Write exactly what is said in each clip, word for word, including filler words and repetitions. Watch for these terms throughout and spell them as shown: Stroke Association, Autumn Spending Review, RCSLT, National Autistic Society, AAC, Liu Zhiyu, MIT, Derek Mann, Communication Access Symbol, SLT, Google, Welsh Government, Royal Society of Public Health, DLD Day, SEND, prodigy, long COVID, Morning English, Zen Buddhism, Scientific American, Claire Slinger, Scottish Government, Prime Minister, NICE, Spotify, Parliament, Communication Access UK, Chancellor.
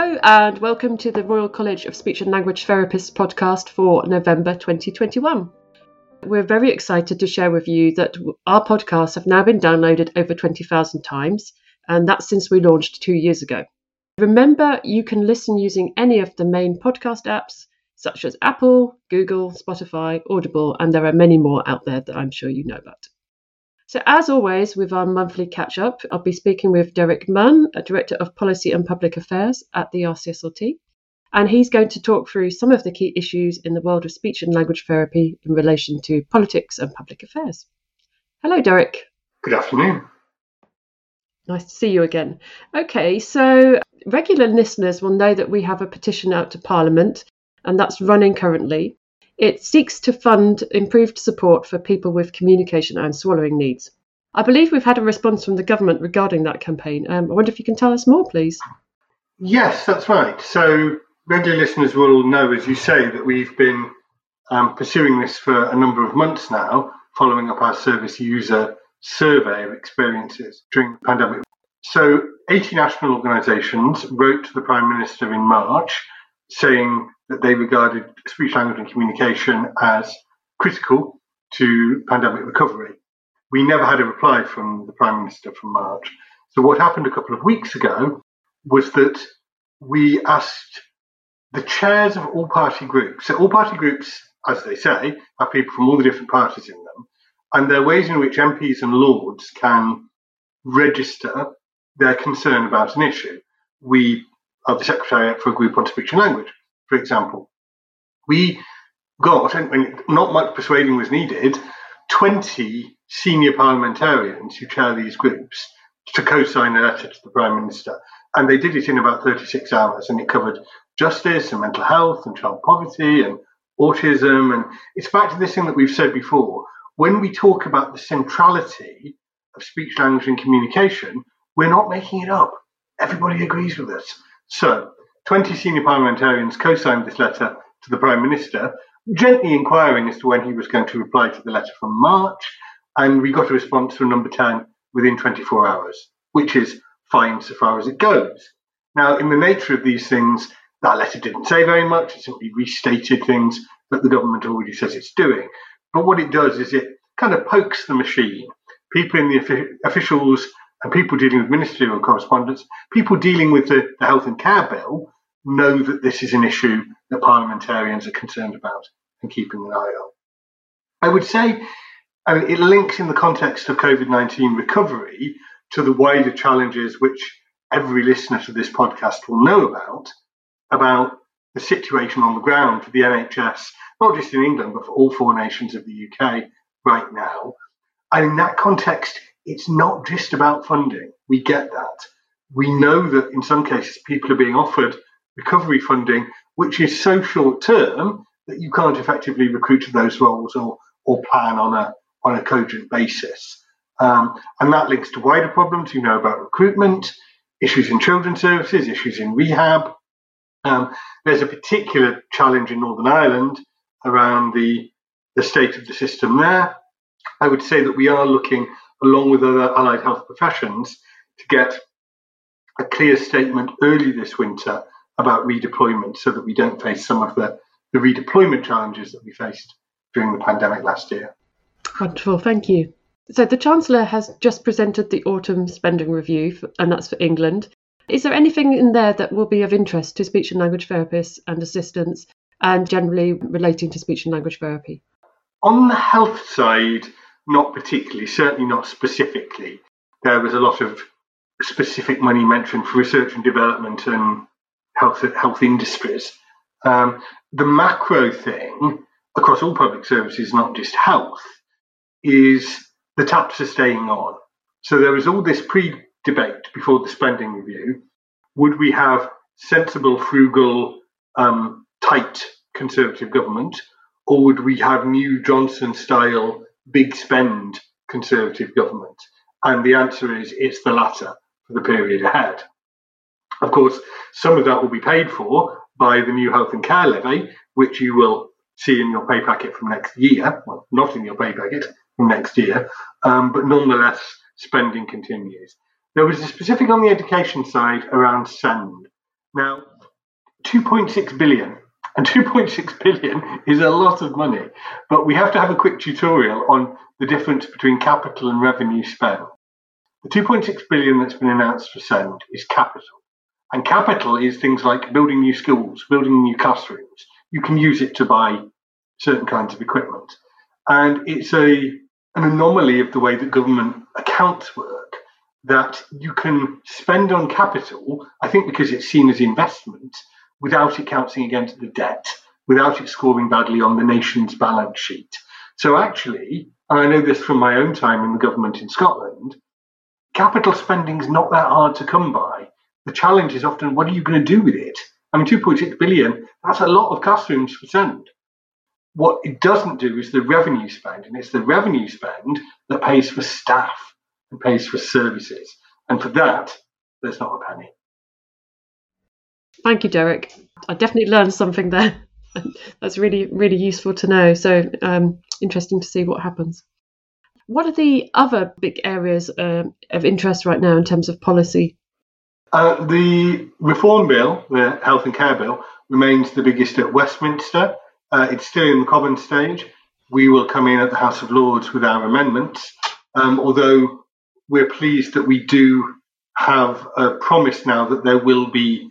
Hello and welcome to the Royal College of Speech and Language Therapists podcast for November twenty twenty-one. We're very excited to share with you that our podcasts have now been downloaded over twenty thousand times, and that's since we launched two years ago. Remember, you can listen using any of the main podcast apps such as Apple, Google, Spotify, Audible, and there are many more out there that I'm sure you know about. So as always, with our monthly catch-up, I'll be speaking with Derek Mann, a Director of Policy and Public Affairs at the R C S L T, and he's going to talk through some of the key issues in the world of speech and language therapy in relation to politics and public affairs. Hello, Derek. Good afternoon. Nice to see you again. Okay, so regular listeners will know that we have a petition out to Parliament, and that's running currently. It seeks to fund improved support for people with communication and swallowing needs. I believe we've had a response from the government regarding that campaign. Um, I wonder if you can tell us more, please. Yes, that's right. So regular listeners will know, as you say, that we've been um, pursuing this for a number of months now, following up our service user survey of experiences during the pandemic. So eighty national organisations wrote to the Prime Minister in March saying that they regarded speech, language and communication as critical to pandemic recovery. We never had a reply from the Prime Minister from March. So what happened a couple of weeks ago was that we asked the chairs of all party groups. So all party groups, as they say, have people from all the different parties in them, and there are ways in which M Ps and Lords can register their concern about an issue. We are the Secretariat for a group on speech and language, for example. We got, and not much persuading was needed, twenty senior parliamentarians who chair these groups to co-sign a letter to the Prime Minister. And they did it in about thirty-six hours, and it covered justice and mental health and child poverty and autism. And it's back to this thing that we've said before. When we talk about the centrality of speech, language and communication, we're not making it up. Everybody agrees with us. So twenty senior parliamentarians co-signed this letter to the Prime Minister, gently inquiring as to when he was going to reply to the letter from March, and we got a response from number ten within twenty-four hours, which is fine so far as it goes. Now, in the nature of these things, that letter didn't say very much. It simply restated things that the government already says it's doing. But what it does is it kind of pokes the machine. People in the officials and people dealing with ministerial correspondence, people dealing with the, the health and care bill, know that this is an issue that parliamentarians are concerned about and keeping an eye on. I would say, I mean, it links in the context of COVID nineteen recovery to the wider challenges which every listener to this podcast will know about, about the situation on the ground for the N H S, not just in England, but for all four nations of the U K right now. And in that context, it's not just about funding. We get that. We know that in some cases people are being offered recovery funding, which is so short-term that you can't effectively recruit to those roles or or plan on a on a cogent basis. Um, and that links to wider problems you know about recruitment, issues in children's services, issues in rehab. Um, there's a particular challenge in Northern Ireland around the, the state of the system there. I would say that we are looking, along with other allied health professions, to get a clear statement early this winter about redeployment, so that we don't face some of the, the redeployment challenges that we faced during the pandemic last year. Wonderful, thank you. So the Chancellor has just presented the Autumn Spending Review, for, and that's for England. Is there anything in there that will be of interest to speech and language therapists and assistants, and generally relating to speech and language therapy? On the health side, not particularly, certainly not specifically. There was a lot of specific money mentioned for research and development and health health industries. Um, the macro thing across all public services, not just health, is the taps are staying on. So there was all this pre-debate before the spending review. Would we have sensible, frugal, um, tight Conservative government, or would we have new Johnson-style big spend Conservative government? And the answer is it's the latter for the period ahead. Of course, some of that will be paid for by the new health and care levy, which you will see in your pay packet from next year. Well, not in your pay packet from next year, um, but nonetheless, spending continues. There was a specific on the education side around SEND, Now, two point six billion, and two point six billion is a lot of money, but we have to have a quick tutorial on the difference between capital and revenue spend. The two point six billion that's been announced for SEND is capital, and capital is things like building new schools, building new classrooms. You can use it to buy certain kinds of equipment, and it's a an anomaly of the way that government accounts work, that you can spend on capital, I think because it's seen as investment, without it counting against the debt, without it scoring badly on the nation's balance sheet. So actually, and I know this from my own time in the government in Scotland, capital spending is not that hard to come by. The challenge is often, what are you going to do with it? I mean, two point six billion, that's a lot of classrooms for SEND. What it doesn't do is the revenue spend, and it's the revenue spend that pays for staff and pays for services. And for that, there's not a penny. Thank you, Derek. I definitely learned something there. That's really, really useful to know. So um, interesting to see what happens. What are the other big areas uh, of interest right now in terms of policy? Uh, the reform bill, the health and care bill, remains the biggest at Westminster. Uh, it's still in the Commons stage. We will come in at the House of Lords with our amendments, um, although we're pleased that we do have a promise now that there will be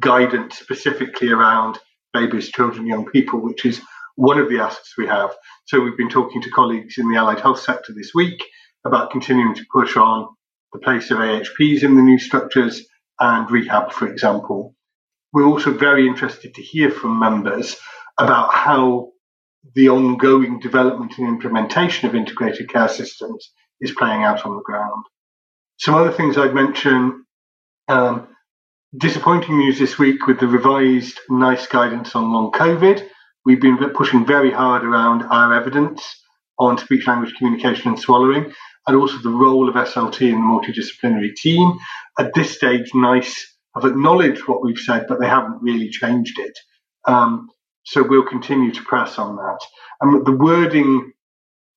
guidance specifically around babies, children, young people, which is one of the asks we have. So we've been talking to colleagues in the allied health sector this week about continuing to push on the place of A H Ps in the new structures and rehab, for example. We're also very interested to hear from members about how the ongoing development and implementation of integrated care systems is playing out on the ground. Some other things I'd mention, um, disappointing news this week with the revised NICE guidance on long COVID. We've been pushing very hard around our evidence on speech, language, communication and swallowing, and also the role of S L T in the multidisciplinary team. At this stage, NICE have acknowledged what we've said, but they haven't really changed it. Um, So we'll continue to press on that. And the wording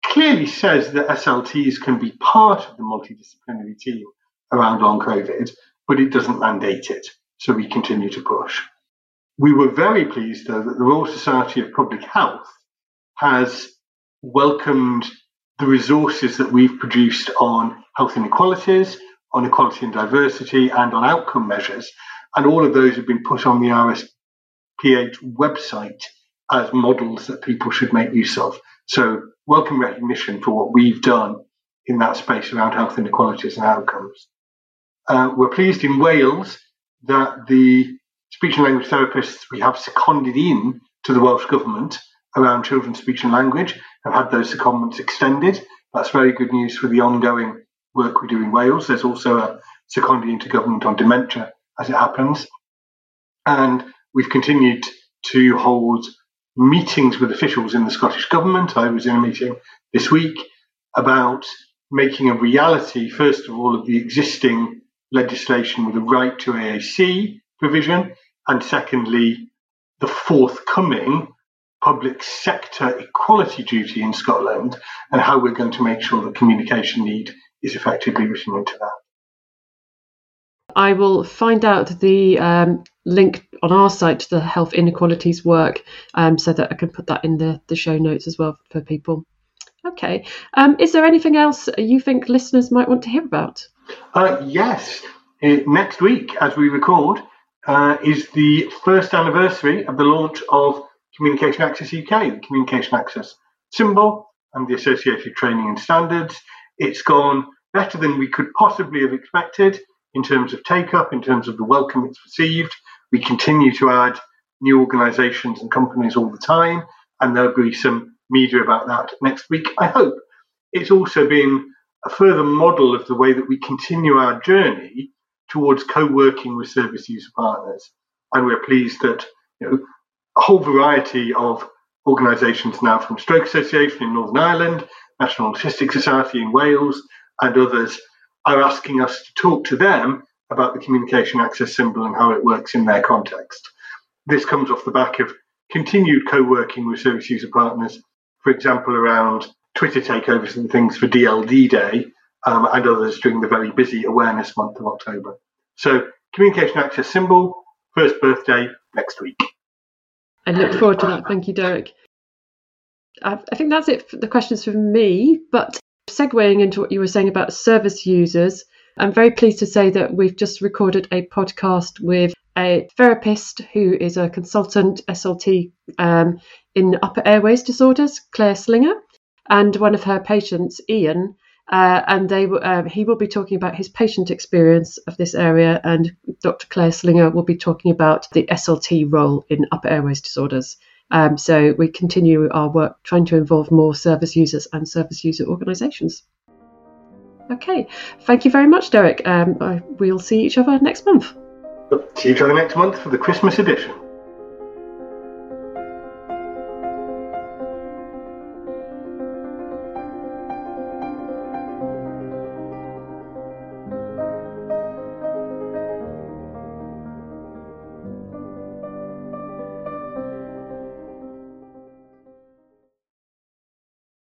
clearly says that S L Ts can be part of the multidisciplinary team around long COVID, but it doesn't mandate it. So we continue to push. We were very pleased, though, that the Royal Society of Public Health has welcomed the resources that we've produced on health inequalities, on equality and diversity, and on outcome measures. And all of those have been put on the R S P H website as models that people should make use of. So welcome recognition for what we've done in that space around health inequalities and outcomes. Uh, we're pleased in Wales that the speech and language therapists we have seconded in to the Welsh Government around children's speech and language have had those secondments extended. That's very good news for the ongoing work we do in Wales. There's also a seconding into government on dementia as it happens. And we've continued to hold meetings with officials in the Scottish Government. I was in a meeting this week about making a reality, first of all, of the existing legislation with a right to A A C provision, and secondly, the forthcoming public sector equality duty in Scotland and how we're going to make sure that communication need is effectively written into that. I will find out the um, link on our site to the health inequalities work um, so that I can put that in the, the show notes as well for people. Okay. Um, is there anything else you think listeners might want to hear about? Uh, yes. It, next week, as we record, uh, is the first anniversary of the launch of Communication Access U K, the Communication Access Symbol and the associated training and standards. It's gone better than we could possibly have expected. In terms of take-up, in terms of the welcome it's received, we continue to add new organisations and companies all the time, and there'll be some media about that next week, I hope. It's also been a further model of the way that we continue our journey towards co-working with service user partners, and we're pleased that, you know, a whole variety of organisations now, from Stroke Association in Northern Ireland, National Autistic Society in Wales, and others, are asking us to talk to them about the communication access symbol and how it works in their context. This comes off the back of continued co-working with service user partners, for example, around Twitter takeovers and things for D L D Day um, and others during the very busy awareness month of October. So communication access symbol, first birthday next week. I look forward to that. Thank you, Derek. I, I think that's it for the questions from me, but segueing into what you were saying about service users, I'm very pleased to say that we've just recorded a podcast with a therapist who is a consultant S L T um, in upper airways disorders, Claire Slinger, and one of her patients, Ian, uh, and they uh, he will be talking about his patient experience of this area, and Doctor Claire Slinger will be talking about the S L T role in upper airways disorders. Um, so we continue our work trying to involve more service users and service user organisations. Okay, thank you very much, Derek. Um, I, we'll see each other next month. See each other next month for the Christmas edition.